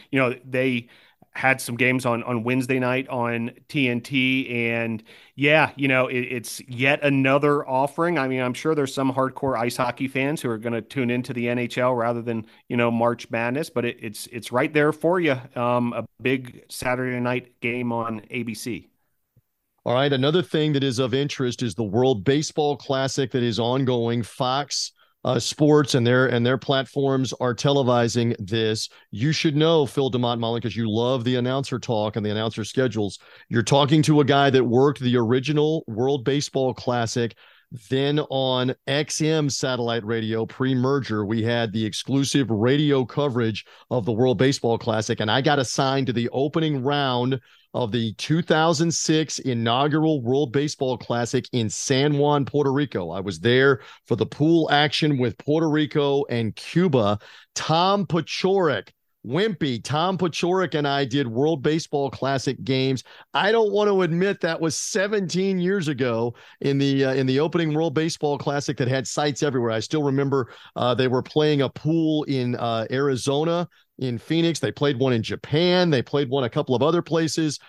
they had some games on Wednesday night on TNT, and it's yet another offering. I mean, I'm sure there's some hardcore ice hockey fans who are going to tune into the NHL rather than, March Madness, but it's right there for you. A big Saturday night game on ABC. All right. Another thing that is of interest is the World Baseball Classic that is ongoing. Fox Sports and their platforms are televising this. You should know, Phil de Montmollin, because you love the announcer talk and the announcer schedules. You're talking to a guy that worked the original World Baseball Classic. Then on XM satellite radio pre-merger, we had the exclusive radio coverage of the World Baseball Classic, and I got assigned to the opening round of the 2006 inaugural World Baseball Classic in San Juan, Puerto Rico. I was there for the pool action with Puerto Rico and Cuba. Tom Pachorek and I did World Baseball Classic games. I don't want to admit that was 17 years ago in the opening World Baseball Classic that had sites everywhere. I still remember they were playing a pool in Arizona, in Phoenix. They played one in Japan. They played one a couple of other places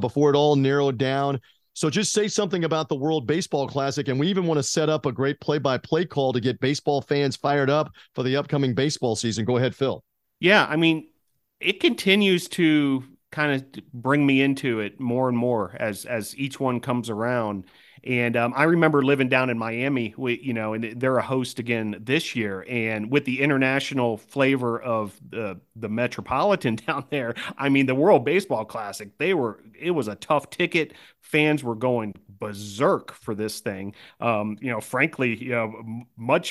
before it all narrowed down. So just say something about the World Baseball Classic, and we even want to set up a great play-by-play call to get baseball fans fired up for the upcoming baseball season. Go ahead, Phil. Yeah, I mean, it continues to kind of bring me into it more and more as each one comes around. And I remember living down in Miami, and they're a host again this year. And with the international flavor of the Metropolitan down there, I mean, the World Baseball Classic, it was a tough ticket. Fans were going berserk for this thing. Much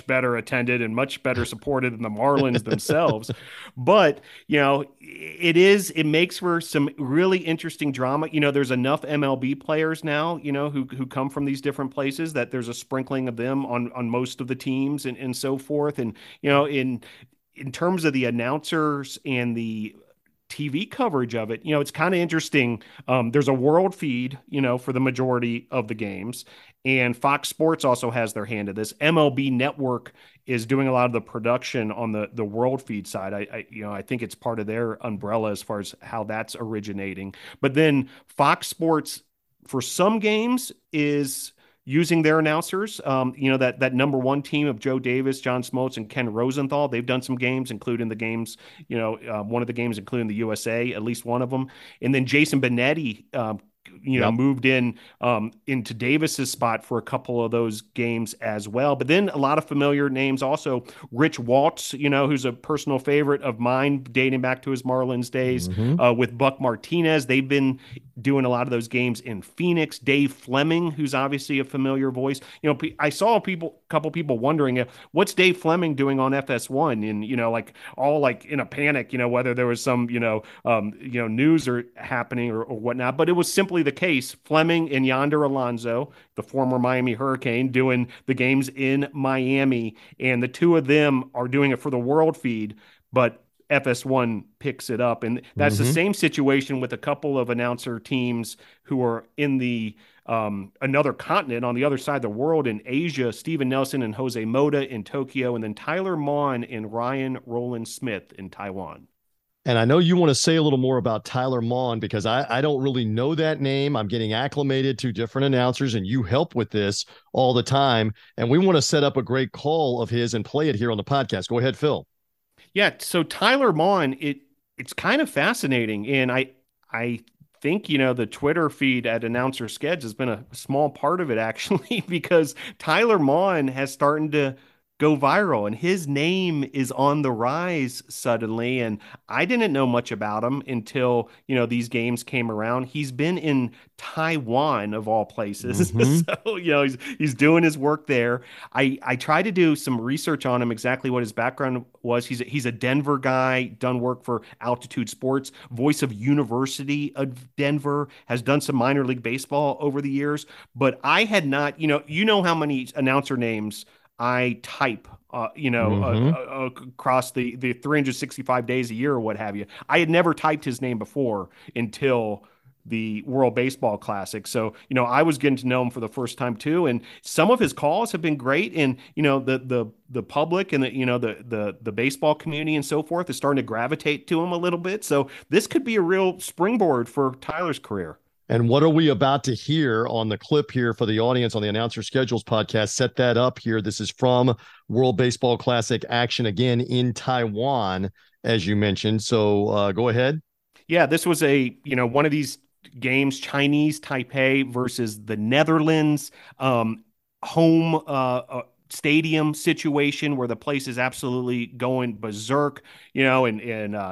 better attended and much better supported than the Marlins themselves. But, it makes for some really interesting drama. There's enough MLB players now, who come from these different places, that there's a sprinkling of them on most of the teams and so forth. And, in terms of the announcers and the TV coverage of it, it's kind of interesting. There's a world feed, for the majority of the games, and Fox Sports also has their hand in this. MLB Network is doing a lot of the production on the world feed side. I think it's part of their umbrella as far as how that's originating. But then Fox Sports, for some games, is using their announcers, that number one team of Joe Davis, John Smoltz, and Ken Rosenthal. They've done some games, including the games, one of the games, including the USA, at least one of them. And then Jason Benetti, moved into Davis's spot for a couple of those games as well. But then a lot of familiar names also. Rich Waltz, who's a personal favorite of mine, dating back to his Marlins days, with Buck Martinez. They've been doing a lot of those games in Phoenix. Dave Fleming, who's obviously a familiar voice. I saw a couple people wondering, what's Dave Fleming doing on FS1? And, in a panic, whether there was some, news or happening or whatnot. But it was simply exactly the case. Fleming and Yonder Alonso, the former Miami Hurricane, doing the games in Miami, and the two of them are doing it for the world feed, but FS1 picks it up. And that's the same situation with a couple of announcer teams who are in the another continent on the other side of the world in Asia, Steven Nelson and Jose Moda in Tokyo, and then Tyler Maughn and Ryan Roland Smith in Taiwan. And I know you want to say a little more about Tyler Maughn, because I don't really know that name. I'm getting acclimated to different announcers, and you help with this all the time. And we want to set up a great call of his and play it here on the podcast. Go ahead, Phil. Yeah, so Tyler Maughn, it's kind of fascinating. And I think, you know, the Twitter feed at Announcer Schedge has been a small part of it, actually, because Tyler Maughn has started to go viral, and his name is on the rise suddenly. And I didn't know much about him until, you know, these games came around. He's been in Taiwan of all places. So, you know, he's doing his work there. I tried to do some research on him, exactly what his background was. He's a Denver guy, done work for Altitude Sports, voice of University of Denver, has done some minor league baseball over the years. But I had not, you know how many announcer names I type, across the 365 days a year or what have you. I had never typed his name before until the World Baseball Classic. So, you know, I was getting to know him for the first time too. And some of his calls have been great. And, you know, the public and the baseball community and so forth is starting to gravitate to him a little bit. So this could be a real springboard for Tyler's career. And what are we about to hear on the clip here for the audience on the Announcer Schedules podcast? Set that up here. This is from World Baseball Classic action again in Taiwan, as you mentioned. So go ahead. Yeah, this was one of these games, Chinese Taipei versus the Netherlands, home stadium situation where the place is absolutely going berserk, you know, and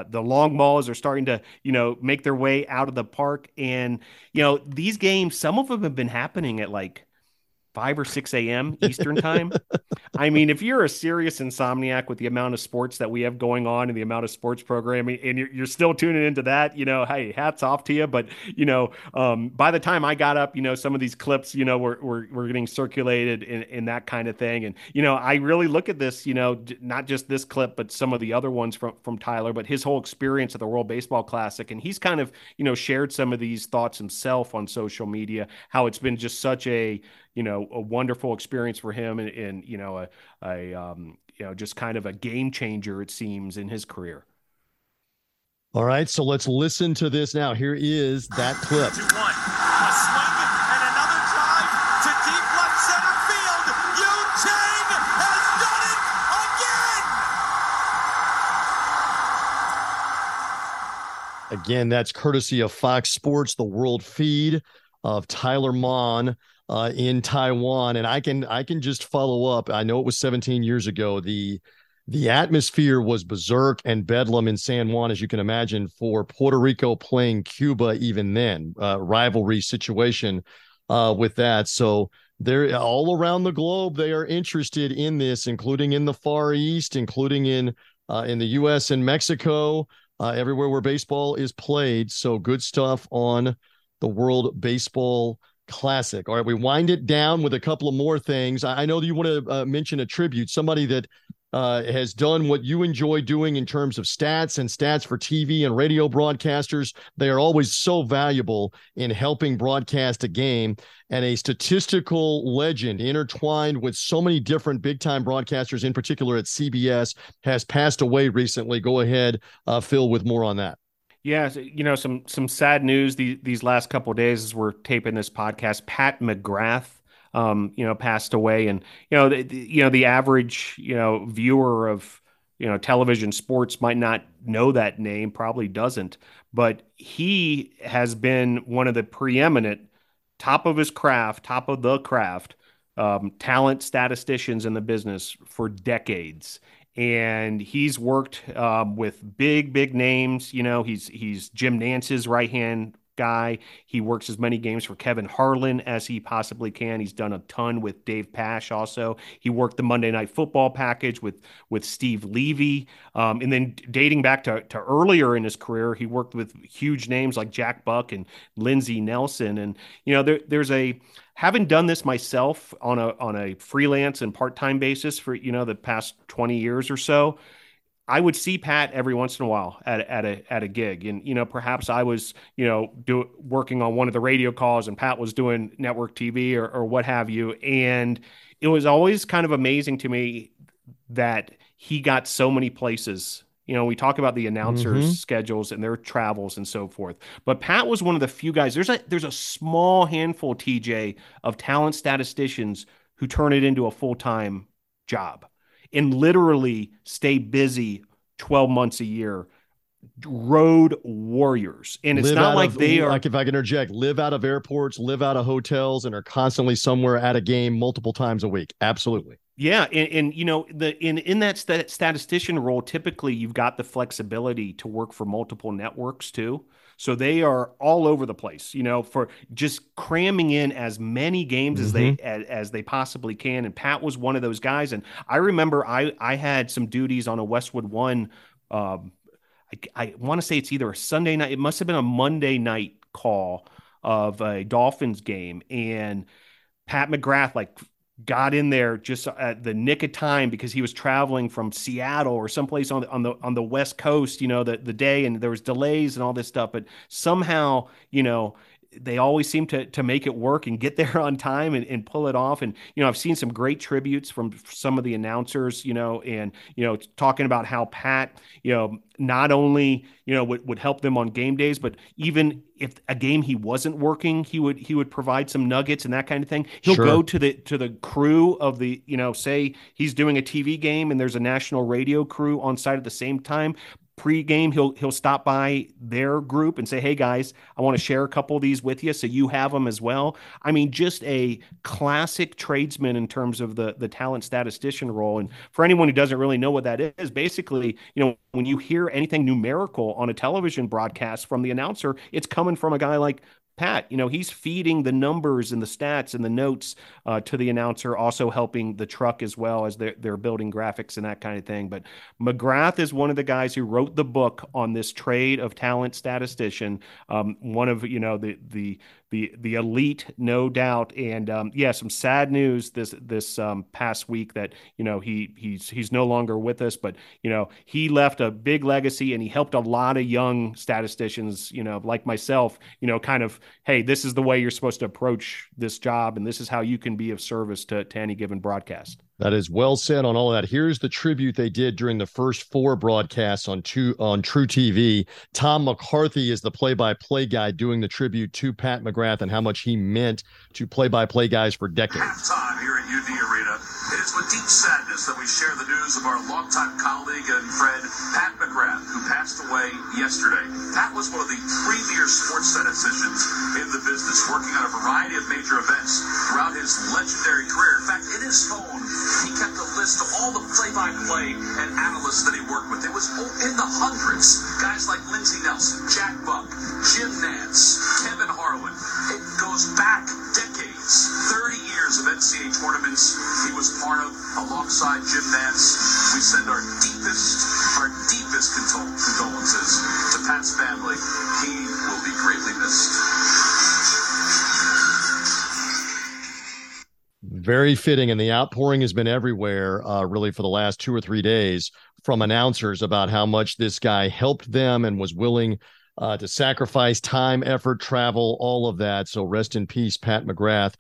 the long balls are starting to, you know, make their way out of the park. And, you know, these games, some of them have been happening at like 5 or 6 a.m. Eastern time. I mean, if you're a serious insomniac with the amount of sports that we have going on and the amount of sports programming, and you're still tuning into that, you know, hey, hats off to you. But, you know, by the time I got up, you know, some of these clips, you know, were getting circulated in that kind of thing. And, you know, I really look at this, you know, not just this clip, but some of the other ones from Tyler, but his whole experience at the World Baseball Classic. And he's kind of, you know, shared some of these thoughts himself on social media, how it's been just such a, you know, a wonderful experience for him and you know, just kind of a game changer, it seems, in his career. All right. So let's listen to this now. Here is that clip. 2-1. A swing and another drive to deep left center field. Eugene has done it again. Again, that's courtesy of Fox Sports, the world feed of Tyler Maughn in Taiwan. And I can just follow up. I know it was 17 years ago. The atmosphere was berserk and bedlam in San Juan, as you can imagine, for Puerto Rico playing Cuba even then. Rivalry situation with that. So they're all around the globe. They are interested in this, including in the Far East, including in the U.S. and Mexico, everywhere where baseball is played. So good stuff on the World Baseball Classic. All right, we wind it down with a couple of more things. I know that you want to mention a tribute, somebody that has done what you enjoy doing in terms of stats and stats for TV and radio broadcasters. They are always so valuable in helping broadcast a game, and a statistical legend intertwined with so many different big time broadcasters, in particular at CBS, has passed away recently. Go ahead, Phil, with more on that. Yeah, you know, some sad news these last couple of days as we're taping this podcast. Pat McGrath, passed away, and you know, the average viewer of television sports might not know that name, probably doesn't, but he has been one of the preeminent, top of the craft, talent statisticians in the business for decades. And he's worked with big names. You know, he's Jim Nance's right hand guy. He works as many games for Kevin Harlan as he possibly can. He's done a ton with Dave Pasch also. He worked the Monday Night Football package with Steve Levy. And then dating back to earlier in his career, he worked with huge names like Jack Buck and Lindsey Nelson. And, you know, there's a... Having done this myself on a freelance and part-time basis for, you know, the past 20 years or so, I would see Pat every once in a while at a gig. And, you know, perhaps I was, you know, working on one of the radio calls and Pat was doing network TV or what have you. And it was always kind of amazing to me that he got so many places. You know, we talk about the announcers' schedules and their travels and so forth. But Pat was one of the few guys. There's a small handful, TJ, of talent statisticians who turn it into a full-time job and literally stay busy 12 months a year. Road warriors. And it's not like they are, like, if I can interject, live out of airports, live out of hotels, and are constantly somewhere at a game multiple times a week. Absolutely. Yeah. And you know, in that statistician role, typically you've got the flexibility to work for multiple networks too. So they are all over the place, you know, for just cramming in as many games as they possibly can. And Pat was one of those guys. And I remember I had some duties on a Westwood One, I want to say it's either a Sunday night. It must have been a Monday night call of a Dolphins game. And Pat McGrath, like, got in there just at the nick of time because he was traveling from Seattle or someplace on the West Coast, you know, the day, and there was delays and all this stuff, but somehow, you know, they always seem to make it work and get there on time and pull it off. And, you know, I've seen some great tributes from some of the announcers, you know, and, you know, talking about how Pat, you know, not only, you know, would help them on game days, but even if a game he wasn't working, he would provide some nuggets and that kind of thing. He'll go to the crew of the, you know, say he's doing a TV game and there's a national radio crew on site at the same time. Pre-game, he'll stop by their group and say, hey guys, I want to share a couple of these with you so you have them as well. I mean, just a classic tradesman in terms of the talent statistician role. And for anyone who doesn't really know what that is, basically, you know, when you hear anything numerical on a television broadcast from the announcer, it's coming from a guy like Pat. You know, he's feeding the numbers and the stats and the notes to the announcer, also helping the truck as well as they're building graphics and that kind of thing. But McGrath is one of the guys who wrote the book on this trade of talent statistician, one of, you know, the elite, no doubt. And some sad news this past week that, you know, he's no longer with us, but, you know, he left a big legacy and he helped a lot of young statisticians, you know, like myself, you know, kind of, hey, this is the way you're supposed to approach this job, and this is how you can be of service to any given broadcast. That is well said on all of that. Here's the tribute they did during the first four broadcasts on True TV. Tom McCarthy is the play-by-play guy doing the tribute to Pat McGrath and how much he meant to play-by-play guys for decades. Halftime here at UD Arena. It is with deep sadness that we share the news of our longtime colleague and friend, Pat McGrath, who passed away yesterday. Pat was one of the premier sports statisticians in the business, working on a variety of major events throughout his legendary career. In fact, in his phone, he kept a list of all the play-by-play and analysts that he worked with. It was in the hundreds. Guys like Lindsey Nelson, Jack Buck, Jim Nance, Kevin Harlan. It goes back decades, 30 years of NCAA tournaments he was part of alongside Jim Nance. We send our deepest condolences to Pat's family. He will be greatly missed. Very fitting, and the outpouring has been everywhere, really, for the last 2 or 3 days from announcers about how much this guy helped them and was willing to sacrifice time, effort, travel, all of that. So rest in peace, Pat McGrath,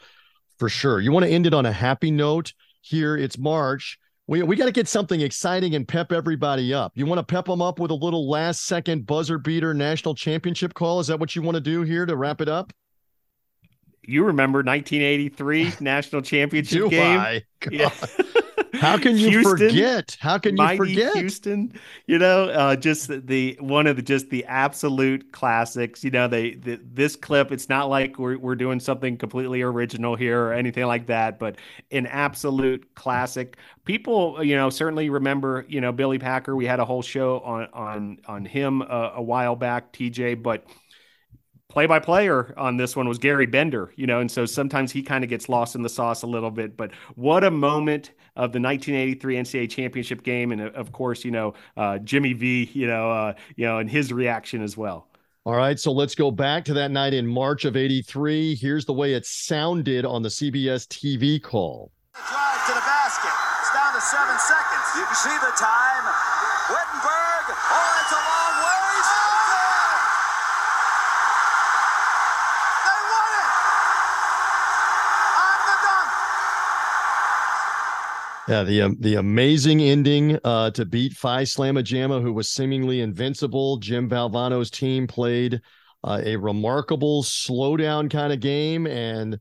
for sure. You want to end it on a happy note here. It's March. We got to get something exciting and pep everybody up. You want to pep them up with a little last-second buzzer-beater national championship call? Is that what you want to do here to wrap it up? You remember 1983 national championship Do game? I? Yeah. How can you forget? How can you forget Houston? You know, just the one of the just the absolute classics. You know, this clip. It's not like we're doing something completely original here or anything like that, but an absolute classic. People, you know, certainly remember, you know, Billy Packer. We had a whole show on him a while back, TJ, but play-by-player on this one was Gary Bender, you know, and so sometimes he kind of gets lost in the sauce a little bit. But what a moment of the 1983 NCAA championship game, and of course, you know, Jimmy V, you know, and his reaction as well. All right, so let's go back to that night in March of '83. Here's the way it sounded on the CBS TV call. Drive to the basket. It's down to 7 seconds. You can see the time. Wittenberg. Oh, it's a long ways. They won it on the dunk. Yeah, the amazing ending to beat Phi Slamma Jamma, who was seemingly invincible. Jim Valvano's team played a remarkable slow-down kind of game, and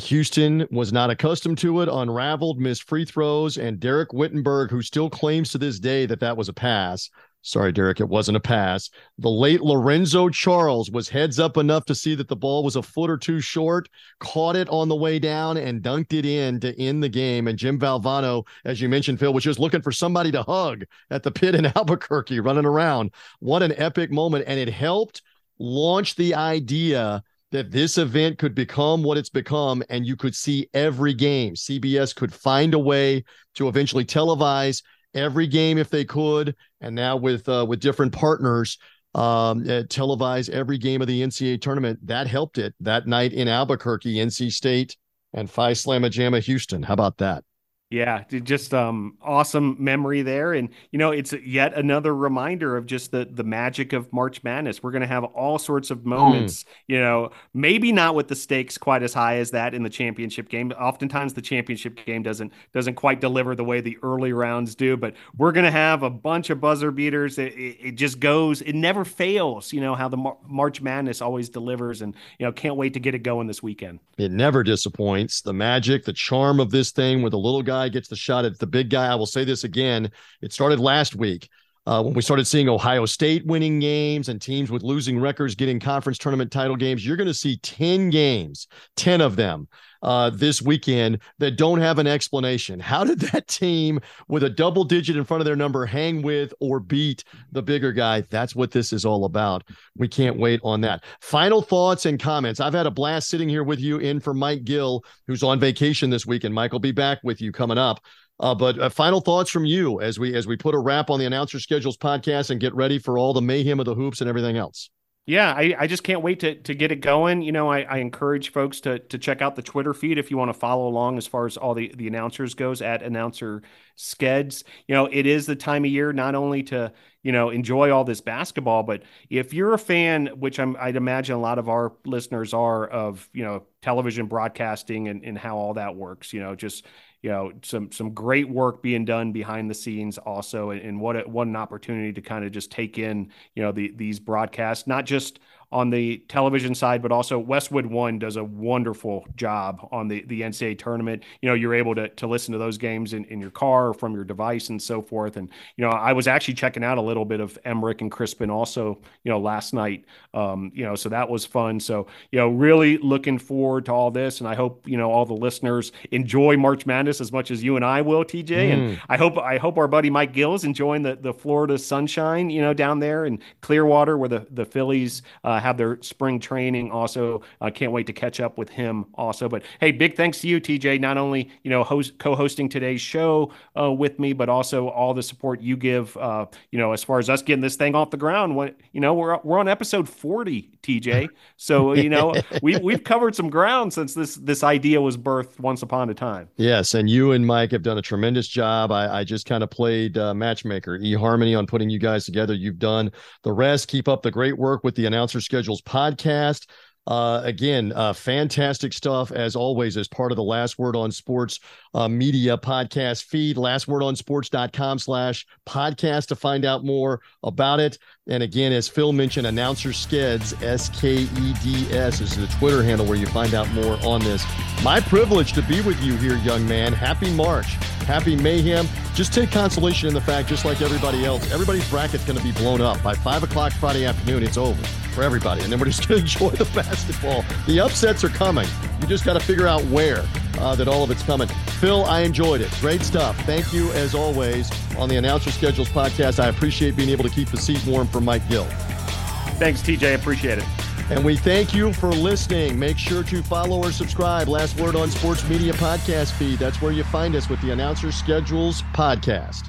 Houston was not accustomed to it, unraveled, missed free throws, and Derek Wittenberg, who still claims to this day that that was a pass. Sorry, Derek, it wasn't a pass. The late Lorenzo Charles was heads up enough to see that the ball was a foot or two short, caught it on the way down, and dunked it in to end the game. And Jim Valvano, as you mentioned, Phil, was just looking for somebody to hug at the pit in Albuquerque, running around. What an epic moment. And it helped launch the idea that this event could become what it's become, and you could see every game. CBS could find a way to eventually televise every game if they could, and now with different partners, televise every game of the NCAA tournament. That helped it that night in Albuquerque, NC State, and Phi Slamma Jamma Houston. How about that? Yeah, just awesome memory there. And, you know, it's yet another reminder of just the magic of March Madness. We're going to have all sorts of moments, you know, maybe not with the stakes quite as high as that in the championship game. Oftentimes the championship game doesn't quite deliver the way the early rounds do, but we're going to have a bunch of buzzer beaters. It just goes, it never fails, you know, how the March Madness always delivers. And, you know, can't wait to get it going this weekend. It never disappoints. The magic, the charm of this thing with a little guy gets the shot at the big guy. I will say this again. It started last week when we started seeing Ohio State winning games and teams with losing records getting conference tournament title games. You're going to see 10 games, 10 of them this weekend that don't have an explanation. How did that team with a double digit in front of their number hang with or beat the bigger guy? That's what this is all about. We can't wait on that. Final thoughts and comments. I've had a blast sitting here with you in for Mike Gill, who's on vacation this week, and Mike will be back with you coming up. But final thoughts from you as we put a wrap on the Announcer Schedules podcast and get ready for all the mayhem of the hoops and everything else. Yeah, I just can't wait to get it going. You know, I encourage folks to check out the Twitter feed if you want to follow along as far as all the announcers goes at Announcer Skeds. You know, it is the time of year not only to, you know, enjoy all this basketball, but if you're a fan, which I'd imagine a lot of our listeners are of, you know, television broadcasting and how all that works, you know, just, you know, some great work being done behind the scenes also. And what an opportunity to kind of just take in, you know, these broadcasts, not just on the television side, but also Westwood One does a wonderful job on the NCAA tournament. You know, you're able to listen to those games in your car or from your device and so forth. And, you know, I was actually checking out a little bit of Emmerich and Crispin also, you know, last night, you know, so that was fun. So, you know, really looking forward to all this. And I hope, you know, all the listeners enjoy March Madness as much as you and I will, TJ. And I hope our buddy Mike Gill is enjoying the Florida sunshine, you know, down there in Clearwater where the Phillies, have their spring training also. I can't wait to catch up with him also. But hey, big thanks to you, TJ, not only, you know, co-hosting today's show with me, but also all the support you give, you know, as far as us getting this thing off the ground. When, you know, we're on episode 40, TJ. So, you know, we've covered some ground since this idea was birthed once upon a time. Yes. And you and Mike have done a tremendous job. I just kind of played matchmaker, eHarmony, on putting you guys together. You've done the rest. Keep up the great work with the Announcer Schedules podcast. Again, fantastic stuff as always, as part of the Last Word on Sports media podcast feed, lastwordonsports.com/podcast to find out more about it. And again, as Phil mentioned, Announcer Skeds, SKEDS is the Twitter handle where you find out more on this. My privilege to be with you here, young man. Happy March. Happy mayhem. Just take consolation in the fact, just like everybody else, everybody's bracket's going to be blown up. By 5 o'clock Friday afternoon, it's over for everybody. And then we're just going to enjoy the basketball. The upsets are coming. You just got to figure out where that all of it's coming. Phil, I enjoyed it. Great stuff. Thank you, as always, on the Announcer Schedules podcast. I appreciate being able to keep the seat warm for Mike Gill. Thanks, TJ. I appreciate it. And we thank you for listening. Make sure to follow or subscribe. Last Word on Sports Media podcast feed. That's where you find us with the Announcer Schedules podcast.